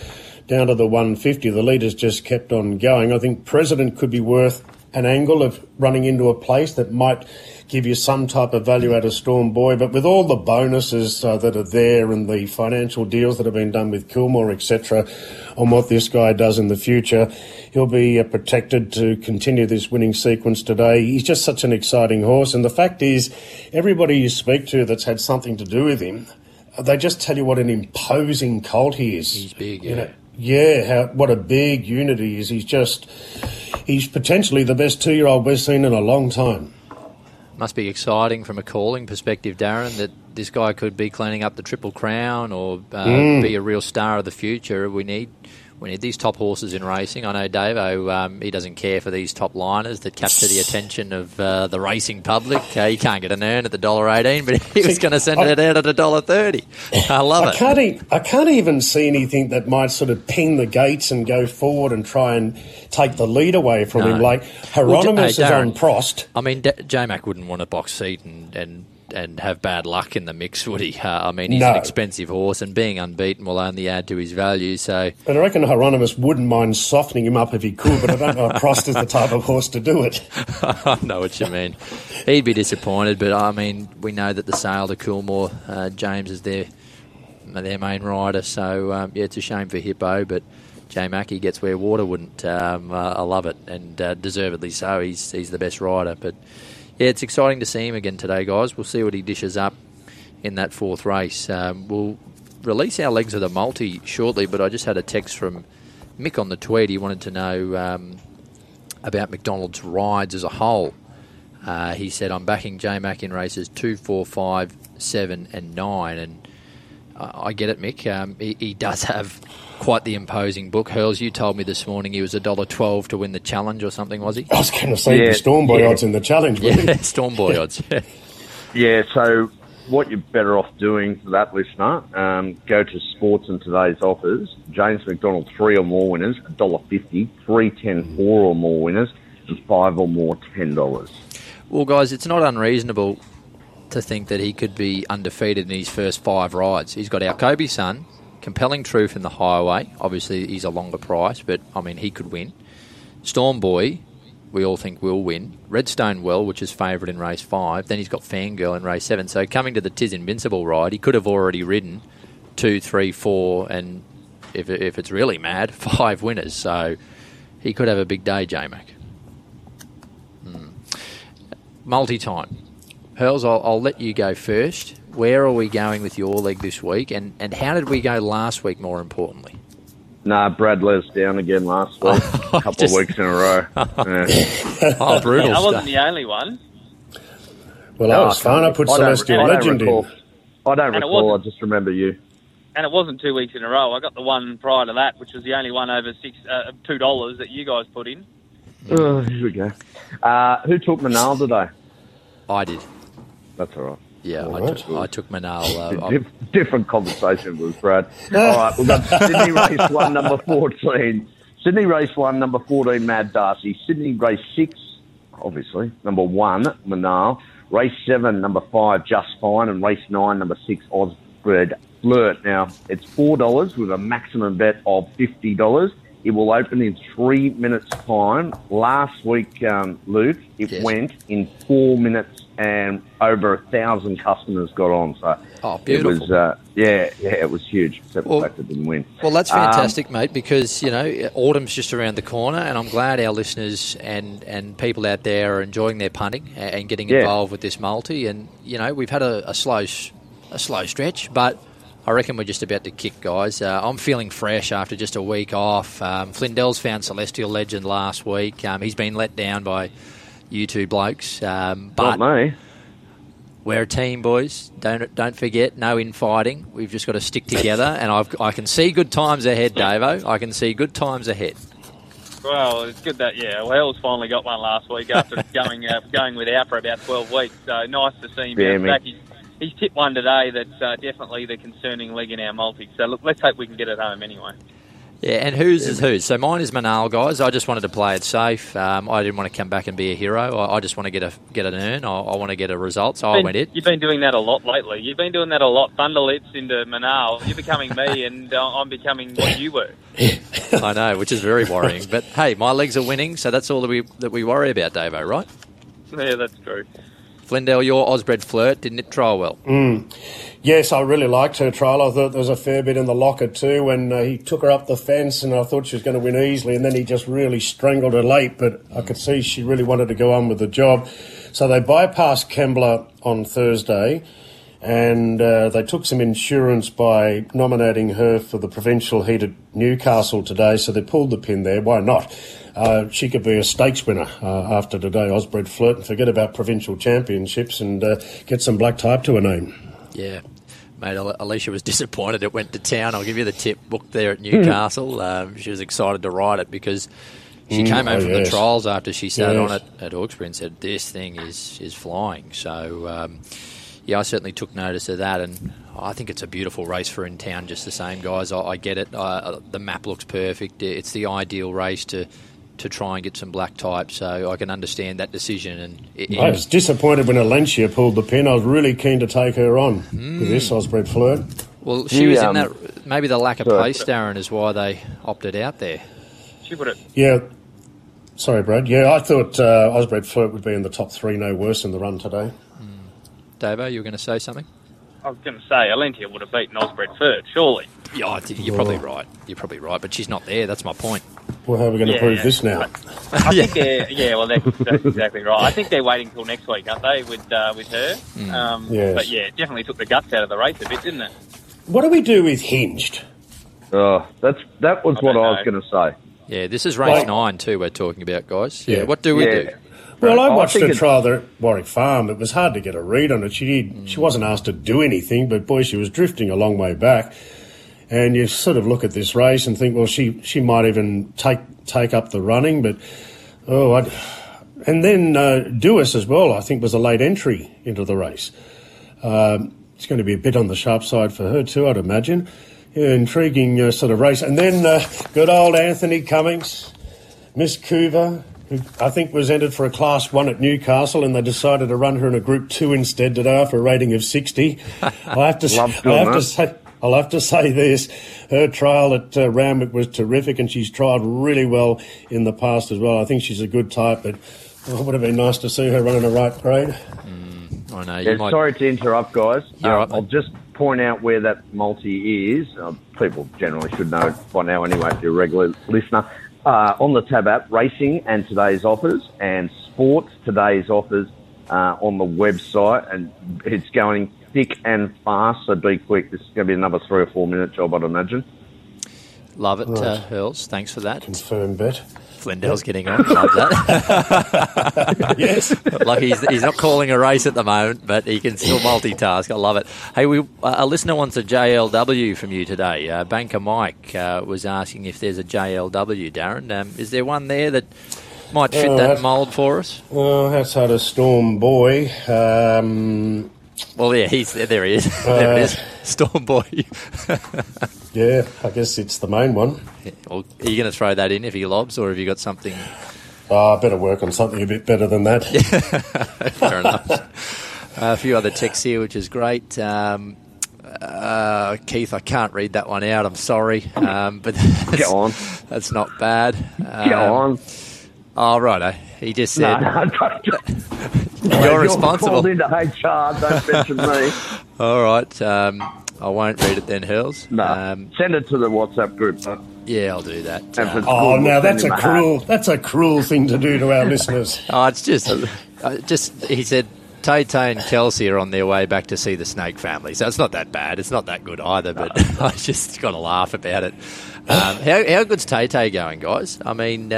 down to the 150. The leaders just kept on going. I think President could be worth an angle of running into a place that might give you some type of value out of Storm Boy, but with all the bonuses that are there and the financial deals that have been done with Kilmore, etc., on what this guy does in the future, he'll be protected to continue this winning sequence today. He's just such an exciting horse, and the fact is, everybody you speak to that's had something to do with him, they just tell you what an imposing colt he is. He's big, you know, what a big unit he is. He's potentially the best two-year-old we've seen in a long time. Must be exciting from a calling perspective, Darren, that this guy could be cleaning up the Triple Crown or be a real star of the future. We need these top horses in racing. I know Davo, he doesn't care for these top liners that capture the attention of the racing public. He can't get an earn at the $1.18, but he was going to send it out at a $1.30. I love it. I can't even see anything that might sort of ping the gates and go forward and try and take the lead away from him. Like Hieronymus is on Prost. I mean, J-Mac wouldn't want a box seat and have bad luck in the mix, would he? I mean, he's an expensive horse, and being unbeaten will only add to his value. So, but I reckon Hieronymus wouldn't mind softening him up if he could, but I don't know if Prost is the type of horse to do it. I know what you mean. He'd be disappointed, but, I mean, we know that the sale to Coolmore, James is their main rider, so, yeah, it's a shame for Hippo, but Jay Mackey gets where water wouldn't. I love it, and deservedly so. He's the best rider. But, yeah, it's exciting to see him again today, guys. We'll see what he dishes up in that fourth race. We'll release our legs of the multi shortly, but I just had a text from Mick on the tweet. He wanted to know about McDonald's rides as a whole. He said, I'm backing Jay Mack in races 2, 4, 5, 7 and 9. And I get it, Mick. He does have quite the imposing book. Hurls, you told me this morning he was $1.12 to win the challenge or something, was he? I was going to say the Stormboy odds in the challenge. Yeah, Stormboy odds. Yeah, so what you're better off doing for that, listener, go to sports and today's offers. James McDonald, 3 or more winners, $1.50. 3, 10, 4 or more winners, and 5 or more, $10. Well, guys, it's not unreasonable to think that he could be undefeated in his first 5 rides. He's got our Kobe Sun, Compelling Truth in the Highway. Obviously, he's a longer price, but, I mean, he could win. Storm Boy, we all think will win. Redstone Well, which is favourite in race 5. Then he's got Fangirl in race 7. So coming to the Tiz Invincible ride, he could have already ridden 2, 3, 4, and if it's really mad, 5 winners. So he could have a big day, J-Mac. Multi-time. Hurls, I'll let you go first. Where are we going with your leg this week, and how did we go last week, more importantly? Nah, Brad let us down again last week, a couple of weeks in a row. Yeah. Oh, brutal stuff. I wasn't the only one. Well, that was fun. I put Celestial Legend in. I don't recall. I just remember you. And it wasn't 2 weeks in a row. I got the one prior to that, which was the only one over $2 that you guys put in. Oh, here we go. Who took Manal today? I did. That's all right. Yeah, I took Manal. Different conversation with Brad. All right, we've got Sydney Race 1, number 14. Sydney Race 1, number 14, Mad Darcy. Sydney Race 6, obviously, number 1, Manal. Race 7, number 5, Just Fine. And Race 9, number 6, Osbred Flirt. Now, it's $4 with a maximum bet of $50. It will open in 3 minutes' time. Last week, Luke, it went in 4 minutes and over 1,000 customers got on. So beautiful. It was, it was huge, except the fact it didn't win. Well, that's fantastic, mate, because, you know, autumn's just around the corner, and I'm glad our listeners and people out there are enjoying their punting and getting involved with this multi. And, you know, we've had a slow stretch, but I reckon we're just about to kick, guys. I'm feeling fresh after just a week off. Flindell's found Celestial Legend last week. He's been let down by you two blokes. But we're a team, boys. Don't forget, no infighting. We've just got to stick together. And I can see good times ahead, Davo. I can see good times ahead. Well, it's good that, Hell's finally got one last week after going without for about 12 weeks. So nice to see him back. He's tipped one today that's definitely the concerning leg in our multi. So, look, let's hope we can get it home anyway. Yeah, and whose is whose? So, mine is Manal, guys. I just wanted to play it safe. I didn't want to come back and be a hero. I just want to get an earn. I want to get a result, so I went in. You've been doing that a lot lately. You've been doing that a lot. Thunderlips into Manal. You're becoming me, and I'm becoming what you were. I know, which is very worrying. But, hey, my legs are winning, so that's all that we worry about, Davo, right? Yeah, that's true. Flindell, your Osbred Flirt, didn't it trial well? Yes, I really liked her trial. I thought there was a fair bit in the locker too when he took her up the fence, and I thought she was going to win easily, and then he just really strangled her late, but I could see she really wanted to go on with the job. So they bypassed Kembla on Thursday, and they took some insurance by nominating her for the provincial heat at Newcastle today, so they pulled the pin there. Why not? She could be a stakes winner after today, Osbred Flirt, and forget about provincial championships and get some black type to her name. Yeah, mate, Alicia was disappointed it went to town. I'll give you the tip. Booked there at Newcastle. She was excited to ride it because she came home from the trials after she sat on it at Hawkesbury and said, this thing is flying. So, I certainly took notice of that, and I think it's a beautiful race for in town just the same, guys. I get it. The map looks perfect. It's the ideal race to try and get some black type, so I can understand that decision. And I was disappointed when Alicia pulled the pin. I was really keen to take her on with this Osbred Flirt. Well, she was in that. Maybe the lack of pace, Darren, is why they opted out there. She would have. Yeah. Sorry, Brad. Yeah, I thought Osbred Flirt would be in the top 3, no worse in the run today. Davo, you were going to say something? I was going to say Alicia would have beaten Osbred Flirt, surely. Yeah, you're probably right. You're probably right, but she's not there. That's my point. Well, how are we going to prove this now? I think well, that's exactly right. I think they're waiting until next week, aren't they, with her? Mm. Yes. But, yeah, it definitely took the guts out of the race a bit, didn't it? What do we do with Hinged? Oh, that was what I was going to say. Yeah, this is race 9 too we're talking about, guys. Yeah. What do we do? Well, I watched her trial there at Warwick Farm. It was hard to get a read on it. She wasn't asked to do anything, but, boy, she was drifting a long way back. And you sort of look at this race and think, well, she might even take up the running, but and then Dewis as well, I think, was a late entry into the race. It's going to be a bit on the sharp side for her too, I'd imagine. Yeah, intriguing sort of race. And then good old Anthony Cummings, Miss Coover, who I think was entered for a Class 1 at Newcastle, and they decided to run her in a Group 2 instead today after a rating of 60. I'll have to say this, her trial at Randwick was terrific, and she's trialled really well in the past as well. I think she's a good type, but it would have been nice to see her running a right grade. I know. Yeah, sorry to interrupt, guys. Right, I'll just point out where that multi is. People generally should know it by now anyway if you're a regular listener. On the Tab app, racing and today's offers, and sports today's offers on the website, and it's going thick and fast, so be quick. This is going to be another 3 or 4 minute job, I'd imagine. Love it, right. Hurls. Thanks for that. Confirmed bet. Flindell's getting on. Love that. Yes. Lucky he's not calling a race at the moment, but he can still multitask. I love it. Hey, a listener wants a JLW from you today. Banker Mike was asking if there's a JLW, Darren. Is there one there that might fit that mould for us? Well, that's how to Storm Boy. Well, yeah, there he is. There it is. Storm Boy. Yeah, I guess it's the main one. Yeah, well, are you going to throw that in if he lobs, or have you got something? I better work on something a bit better than that. Fair enough. A few other texts here, which is great. Keith, I can't read that one out. I'm sorry. But get on. That's not bad. Get on. Oh, righto. He just said... You're responsible. Called into HR, don't mention me. All right. I won't read it then, Hurls. No. Send it to the WhatsApp group, though. Yeah, I'll do that. Now that's a cruel thing to do to our listeners. It's just he said Tay-Tay and Kelsey are on their way back to see the Snake family, so it's not that bad. It's not that good either, but I just got to laugh about it. How good's Tay-Tay going, guys? I mean,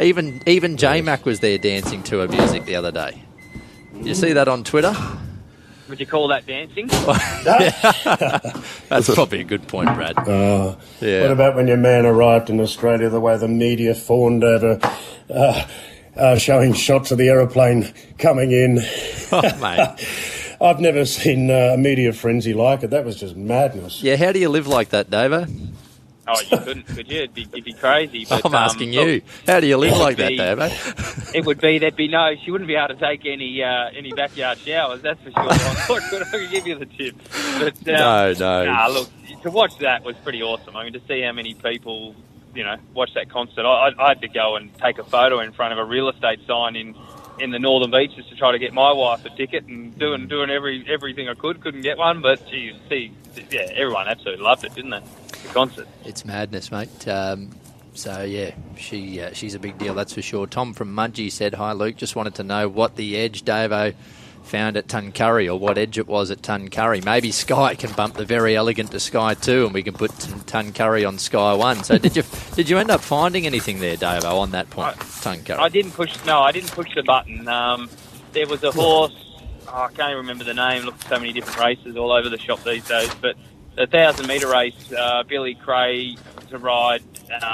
even J-Mac was there dancing to her music the other day. You see that on Twitter? Would you call that dancing? That's probably a good point, Brad. What about when your man arrived in Australia, the way the media fawned over showing shots of the aeroplane coming in? Oh, mate. I've never seen a media frenzy like it. That was just madness. Yeah, how do you live like that, Davo? Oh, you couldn't, could you? It'd be crazy. But, I'm asking you. How do you live like that, Davo? It would be, she wouldn't be able to take any backyard showers, that's for sure. I could give you the tip. But, no. Nah, look, to watch that was pretty awesome. I mean, to see how many people, watch that concert. I had to go and take a photo in front of a real estate sign in the Northern Beaches to try to get my wife a ticket, and doing everything I could. Couldn't get one, but everyone absolutely loved it, didn't they? The concert. It's madness, mate. She's a big deal, that's for sure. Tom from Mudgee said, "Hi, Luke. Just wanted to know what the edge Davo found at Tuncurry, or what edge it was at Tuncurry. Maybe Sky can bump the Very Elegant to Sky 2, and we can put Tuncurry on Sky 1. So did you end up finding anything there, Davo, on that point, Tuncurry? I didn't push the button. There was a horse. I can't even remember the name. Look, so many different races all over the shop these days, but. The 1,000-metre race, Billy Cray to ride.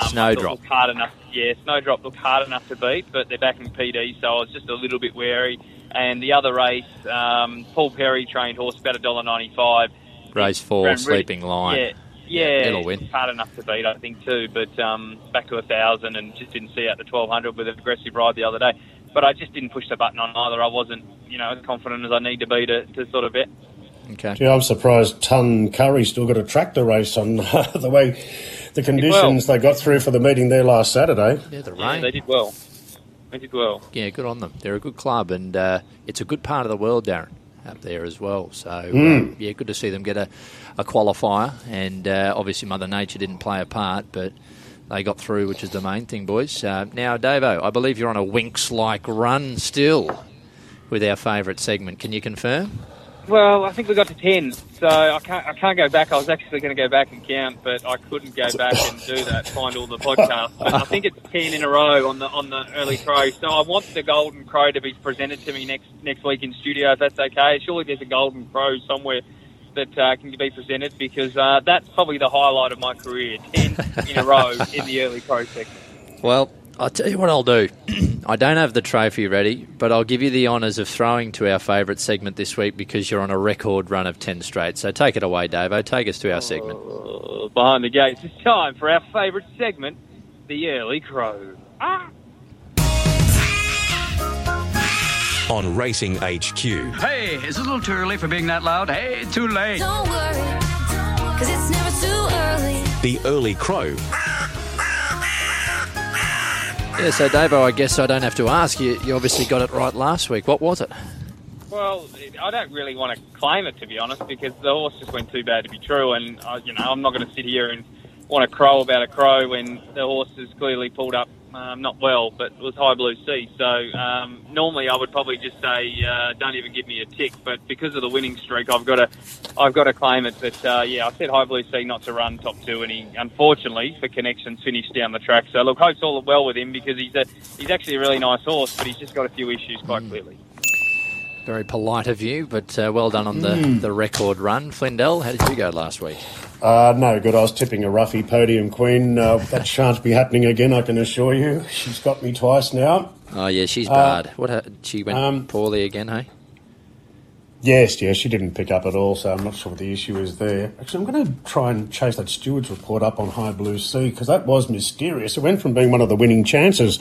Snowdrop. Snowdrop looked hard enough to beat, but they're back in PD, so I was just a little bit wary. And the other race, Paul Perry trained horse, about $1.95. Race 4, Sleeping Lion. Yeah, it'll win. Hard enough to beat, I think, too. But back to 1,000 and just didn't see out the 1,200 with an aggressive ride the other day. But I just didn't push the button on either. I wasn't, as confident as I need to be to sort of bet. Okay. Gee, I'm surprised Tuncurry still got a tractor race on the way the conditions they got through for the meeting there last Saturday. Yeah, the rain. Yeah, they did well. Yeah, good on them. They're a good club, and it's a good part of the world, Darren. up there as well. So, yeah, good to see them get a qualifier. And obviously Mother Nature didn't play a part, but they got through, which is the main thing, boys. Now, Davo, I believe you're on a Winx-like run still with our favourite segment. Can you confirm? Well, I think we got to 10, so I can't go back. I was actually going to go back and count, but I couldn't go back and do that, find all the podcasts. But I think it's 10 in a row on the early crow. So I want the Golden Crow to be presented to me next week in studio, if that's okay. Surely there's a Golden Crow somewhere that can be presented, because that's probably the highlight of my career, 10 in a row in the early crow segment. Well, I'll tell you what I'll do. I don't have the trophy ready, but I'll give you the honours of throwing to our favourite segment this week, because you're on a record run of 10 straight. So take it away, Davo. Take us to our segment. Behind the gates, it's time for our favourite segment, the Early Crow. Ah. On Racing HQ. Hey, it's a little too early for being that loud. Hey, too late. Don't worry, because it's never too early. The Early Crow. Yeah, so Davo, I guess I don't have to ask you. You obviously got it right last week. What was it? Well, I don't really want to claim it, to be honest, because the horse just went too bad to be true, and I'm not going to sit here and want to crow about a crow when the horse is clearly pulled up not well, but with High Blue Sea. So normally I would probably just say don't even give me a tick, but because of the winning streak, I've got to claim it. But yeah, I said High Blue Sea not to run top two, and he unfortunately for connections finished down the track. So look, hope's all well with him, because he's actually a really nice horse, but he's just got a few issues quite clearly. Very polite of you, but well done on the record run. Flindell, how did you go last week? No good. I was tipping a roughy Podium Queen. That shan't be happening again, I can assure you. She's got me twice now. Oh, yeah, she's barred. She went poorly again, hey? Yes, she didn't pick up at all, so I'm not sure what the issue is there. Actually, I'm going to try and chase that steward's report up on High Blue Sea, because that was mysterious. It went from being one of the winning chances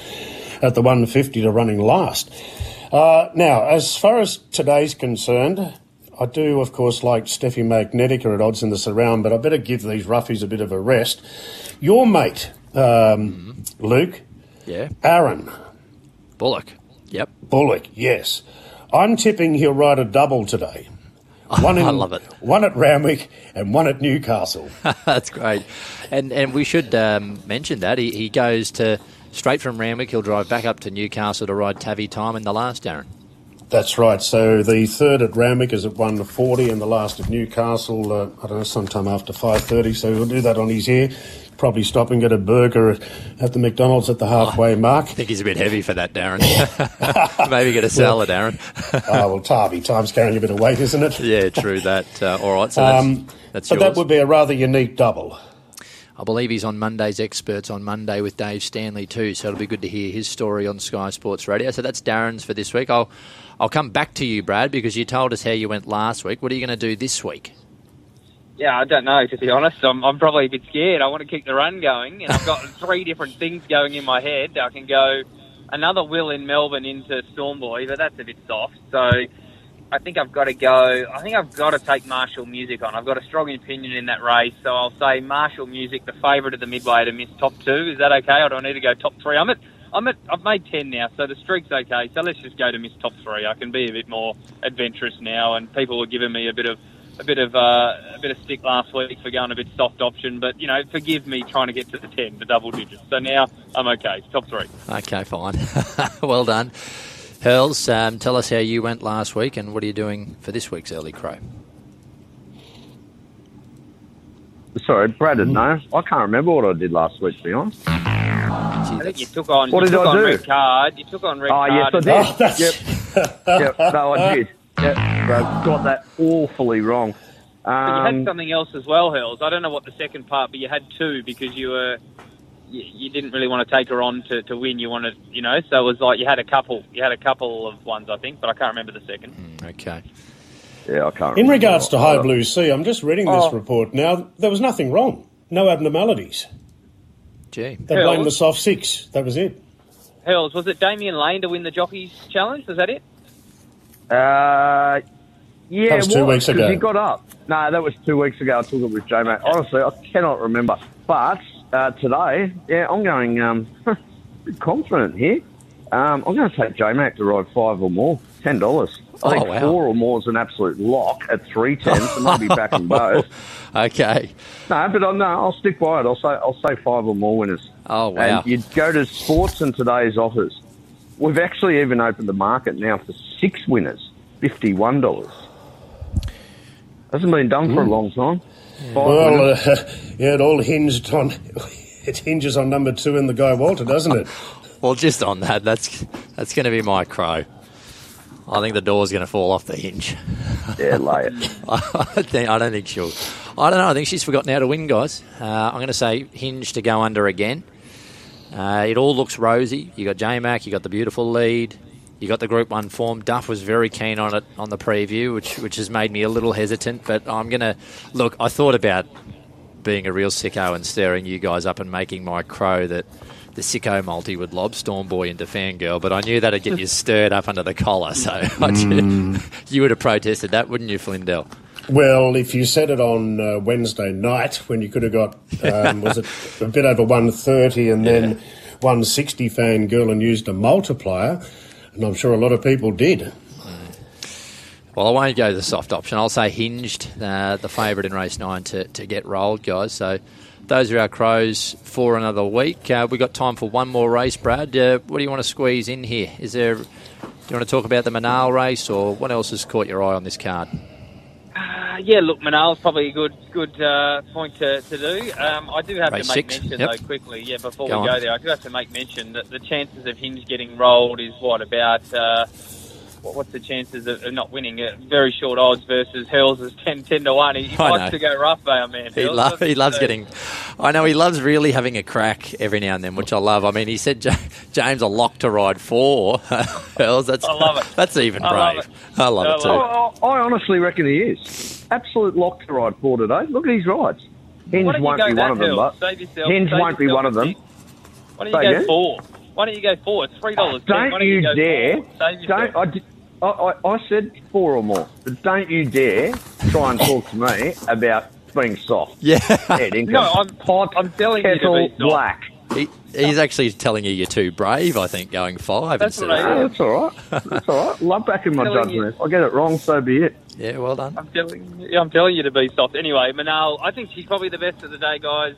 at the 150 to running last. Now, as far as today's concerned, I do, of course, like Steffi Magnetica at odds in the surround, but I better give these roughies a bit of a rest. Your mate, Luke. Yeah. Aaron. Bullock. Yep. Bullock, yes. I'm tipping he'll ride a double today. I love it. One at Ramwick and one at Newcastle. That's great. And we should mention that. He goes to... Straight from Ramwick, he'll drive back up to Newcastle to ride Tavy Time in the last, Darren. That's right. So the third at Ramwick is at 1:40, and the last at Newcastle, sometime after 5:30. So he'll do that on his ear. Probably stop and get a burger at the McDonald's at the halfway mark. I think he's a bit heavy for that, Darren. Maybe get a salad, Darren. Tavy Time's carrying a bit of weight, isn't it? Yeah, true that. All right, so that's yours. But that would be a rather unique double. I believe he's on Monday's Experts on Monday with Dave Stanley too, so it'll be good to hear his story on Sky Sports Radio. So that's Darren's for this week. I'll come back to you, Brad, because you told us how you went last week. What are you going to do this week? Yeah, I don't know, to be honest. I'm probably a bit scared. I want to keep the run going, and I've got three different things going in my head. I can go another Will in Melbourne into Stormboy, but that's a bit soft. So I think I've got to take Marshall Music on. I've got a strong opinion in that race, so I'll say Marshall Music, the favourite of the midway, to miss top two. Is that okay, or do I need to go top three? I've made 10 now, so the streak's okay. So let's just go to miss top three. I can be a bit more adventurous now, and people were giving me a bit of stick last week for going a bit soft option, but forgive me trying to get to the 10, the double digits. So now I'm okay, top three. Okay, fine. Well done. Hurls, tell us how you went last week and what are you doing for this week's Early Crow? Sorry, Brad didn't know. I can't remember what I did last week, to be honest. I think you took on red card. You took on red card. Oh, yes, I did. Yep. No, I did. Yep. Brad got that awfully wrong. But you had something else as well, Hurls. I don't know what the second part, but you had two because you were... You didn't really want to take her on to win. You wanted, so it was like you had a couple of ones, I think, but I can't remember the second. Okay. Yeah, I can't remember. In regards to High Blue Sea, I'm just reading this report now. There was nothing wrong. No abnormalities. Gee. They blamed the soft six. That was it. Hells, was it Damien Lane to win the Jockeys Challenge? Was that it? Yeah, that was 2 weeks ago. He got up. No, that was 2 weeks ago. I took it with J-Mac. Okay. Honestly, I cannot remember. But... today, yeah, I'm going confident here. I'm going to take J-Mac to ride five or more. $10. I think four or more is an absolute lock at 310, so I'll be backing both. Okay. No, but I'll stick by it. I'll say five or more winners. Oh, wow. And you'd go to sports and today's offers. We've actually even opened the market now for six winners, $51. Hasn't been done for a long time. Yeah. Well, it hinges on number two and the guy Walter, doesn't it? Well, just on that, that's going to be my crow. I think the door's going to fall off the hinge. Yeah, lay it. I don't think she'll. I don't know. I think she's forgotten how to win, guys. I'm going to say hinge to go under again. It all looks rosy. You got J-Mac. You got the beautiful lead. You got the Group 1 form. Duff was very keen on it on the preview, which has made me a little hesitant. But I'm going to... Look, I thought about being a real sicko and staring you guys up and making my crow that the sicko multi would lob Stormboy into Fangirl, but I knew that would get you stirred up under the collar. So you would have protested that, wouldn't you, Flindell? Well, if you said it on Wednesday night when you could have got, was it a bit over 130 and then 160 Fangirl and used a multiplier... And I'm sure a lot of people did. Well, I won't go the soft option. I'll say hinged, the favourite in race 9 to get rolled, guys. So those are our crows for another week. We've got time for one more race, Brad. What do you want to squeeze in here? Do you want to talk about the Manal race or what else has caught your eye on this card? Look, Manal's probably a good point to do. I do have to make mention, though, quickly, before we go there, I do have to make mention that the chances of Hinge getting rolled is what's the chances of not winning? Very short odds versus Hurls is 10-1. He likes to go rough, man. He loves really having a crack every now and then, which I love. I mean, he said James a lock to ride for Hurls. I love it. That's even brave. I love it too. I honestly reckon he is. Absolute lock to ride for today. Look at his rides. Hinge won't be one of them, but Hinge won't be one of them. Why don't you go four? Why don't you go four? It's $3. Don't you dare. I said four or more. But don't you dare try and talk to me about being soft. Yeah. I'm telling you to be soft. Black. He's actually telling you you're too brave, I think, going five. That's all right. That's all right. Love backing my judgment. If I get it wrong, so be it. Yeah, well done. I'm telling you to be soft. Anyway, Manal, I think she's probably the best of the day, guys.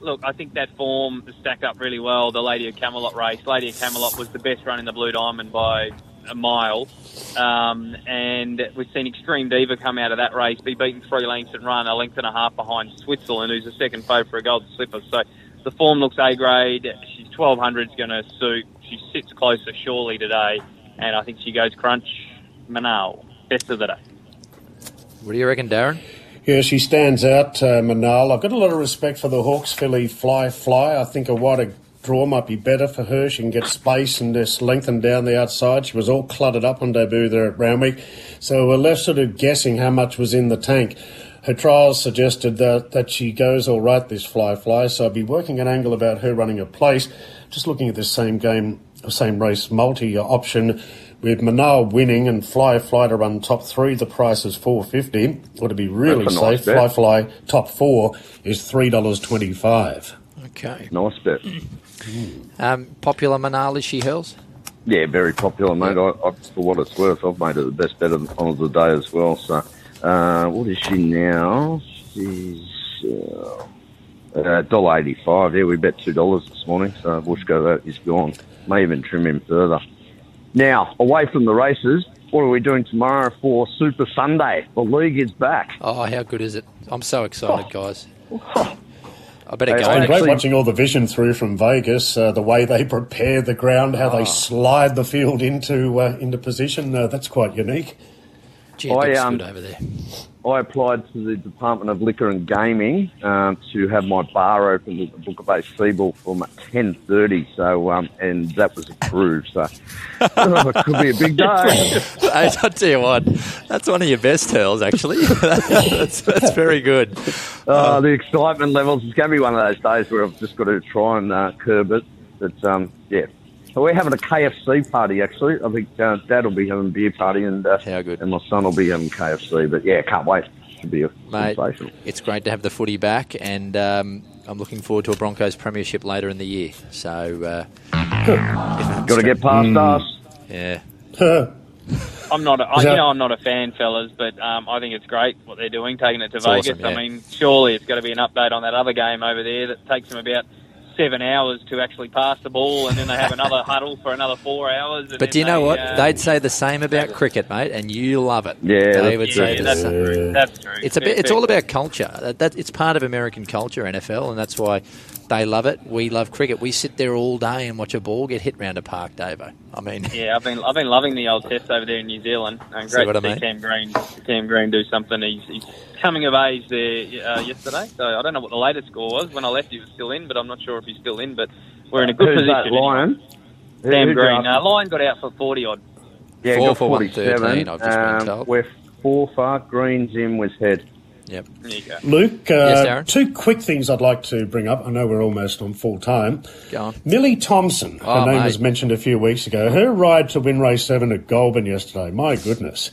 Look, I think that form stacked up really well. The Lady of Camelot race. Lady of Camelot was the best run in the Blue Diamond by a mile. And we've seen Extreme Diva come out of that race, be beaten 3 lengths and run a length and a half behind Switzerland, who's the second favourite for a Golden Slipper. So the form looks A-grade. She's 1,200's going to suit. She sits closer surely today. And I think she goes crunch. Manal, best of the day. What do you reckon, Darren? Yeah, she stands out, Manal. I've got a lot of respect for the Hawks filly Fly Fly. I think a wider draw might be better for her. She can get space and just lengthen down the outside. She was all cluttered up on debut there at Randwick. So we're left sort of guessing how much was in the tank. Her trials suggested that she goes all right, this Fly Fly. So I'd be working an angle about her running a place. Just looking at this same race multi option. With Manal winning and Fly Fly to run top 3, the price is $4.50. Or to be really safe, Fly Fly top 4 is $3.25. Okay. Nice bet. Popular Manal, is she, Hurls? Yeah, very popular, mate. I, for what it's worth, I've made it the best bet of the day as well. So, what is she now? She's $1.85. Yeah, we bet $2 this morning, so Bushko is gone. May even trim him further. Now, away from the races, what are we doing tomorrow for Super Sunday? The league is back. Oh, how good is it? I'm so excited, guys. I better go. It's been great watching all the vision through from Vegas, the way they prepare the ground, how they slide the field into position. That's quite unique. Gee, it looks good over there. I applied to the Department of Liquor and Gaming to have my bar open at the Booker Bay Seabull from 10:30. So, and that was approved. So it could be a big day. Hey, I'll tell you what, that's one of your best tales, actually. that's very good. The excitement levels. It's going to be one of those days where I've just got to try and curb it. But yeah. So we're having a KFC party, actually. I think Dad will be having a beer party and my son will be having KFC. But, yeah, can't wait. Should be sensational. It's great to have the footy back, and I'm looking forward to a Broncos premiership later in the year. So, got to get past us. Yeah. I'm not a fan, fellas, but I think it's great what they're doing, taking it to Vegas. Awesome, yeah. I mean, surely it's got to be an update on that other game over there that takes them about 7 hours to actually pass the ball, and then they have another huddle for another 4 hours. And but do you know what? They'd say the same about cricket, mate, and you love it. Yeah, they would say the same. True. That's true. It's all about culture. It's part of American culture, NFL, and that's why they love it. We love cricket. We sit there all day and watch a ball get hit round a park, Davo. I mean, yeah, I've been loving the old test over there in New Zealand. And great to see Cam Green do something. He's coming of age there yesterday, so I don't know what the latest score was. When I left, he was still in, but I'm not sure if he's still in. But we're in a good position. Lion? Sam Green. Lion got out for 40-odd. Yeah, 4 for 113, I've just been told. We're 4 far. Green's in was head. Yep. There you go. Luke, two quick things I'd like to bring up. I know we're almost on full time. Go on. Millie Thompson, her name was mentioned a few weeks ago. Her ride to win race 7 at Goulburn yesterday, my goodness.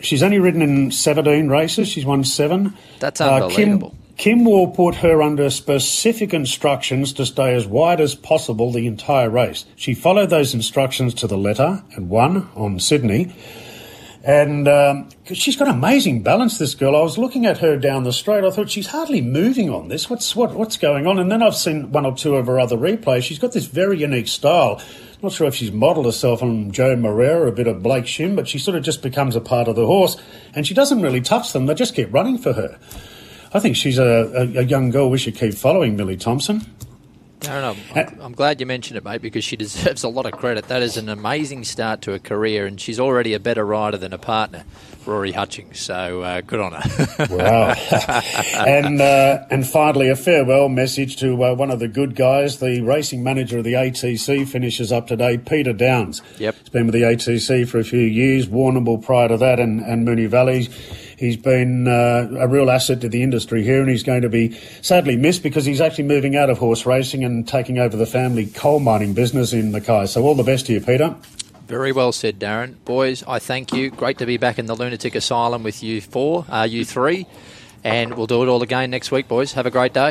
She's only ridden in 17 races. She's won 7. That's unbelievable. Kim Wall put her under specific instructions to stay as wide as possible the entire race. She followed those instructions to the letter and won on Sydney. And she's got amazing balance, this girl. I was looking at her down the straight. I thought, she's hardly moving on this. What's going on? And then I've seen one or two of her other replays. She's got this very unique style. Not sure if she's modelled herself on Joe Moreira, a bit of Blake Shinn, but she sort of just becomes a part of the horse, and she doesn't really touch them. They just keep running for her. I think she's a young girl we should keep following, Millie Thompson. Darren, I'm glad you mentioned it, mate, because she deserves a lot of credit. That is an amazing start to her career, and she's already a better rider than her partner, Rory Hutchings, so good on her. Wow. And finally, a farewell message to one of the good guys, the racing manager of the ATC finishes up today, Peter Downs. Yep. He's been with the ATC for a few years, Warrnambool prior to that, and Moonee Valley. He's been a real asset to the industry here, and he's going to be sadly missed because he's actually moving out of horse racing and taking over the family coal mining business in Mackay. So all the best to you, Peter. Very well said, Darren. Boys, I thank you. Great to be back in the lunatic asylum with you three, and we'll do it all again next week, boys. Have a great day.